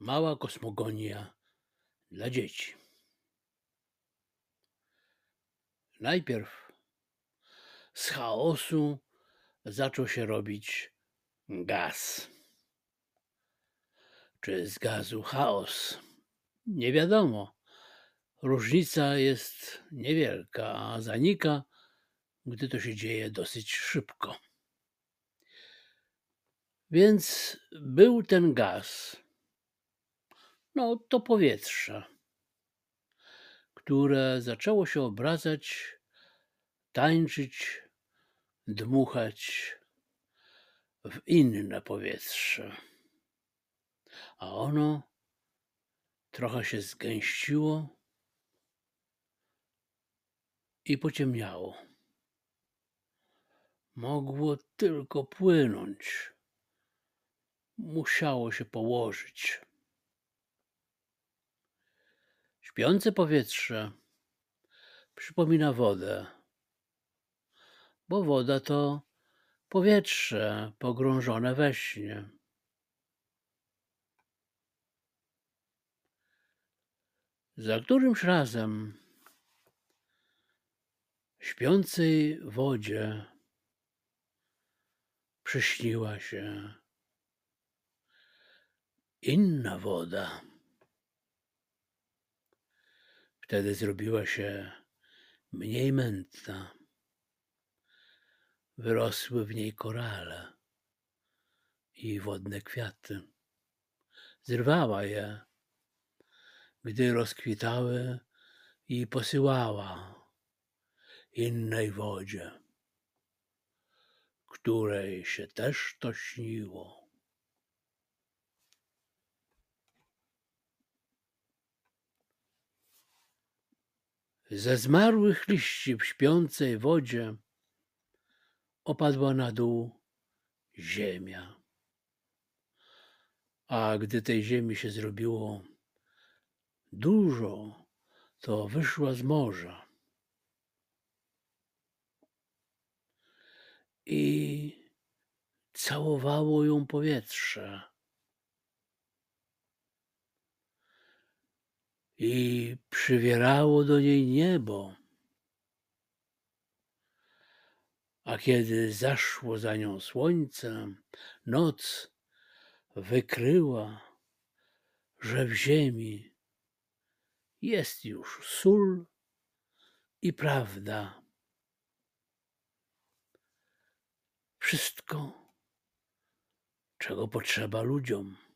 Mała kosmogonia dla dzieci. Najpierw z chaosu zaczął się robić gaz. Czy z gazu chaos? Nie wiadomo. Różnica jest niewielka, a zanika, gdy to się dzieje dosyć szybko. Więc był ten gaz, no to powietrze, które zaczęło się obracać, tańczyć, dmuchać w inne powietrze. A ono trochę się zgęściło i pociemniało. Mogło tylko płynąć. Musiało się położyć. Śpiące powietrze przypomina wodę, bo woda to powietrze pogrążone we śnie. Za którymś razem śpiącej wodzie przyśniła się inna woda. Wtedy zrobiła się mniej mętna. Wyrosły w niej korale i wodne kwiaty. Zrywała je, gdy rozkwitały, i posyłała innej wodzie, której się też to śniło. Ze zmarłych liści w śpiącej wodzie opadła na dół ziemia. A gdy tej ziemi się zrobiło dużo, to wyszła z morza. I całowało ją powietrze. I przywierało do niej niebo. A kiedy zaszło za nią słońce, noc wykryła, że w ziemi jest już sól i prawda. Wszystko, czego potrzeba ludziom.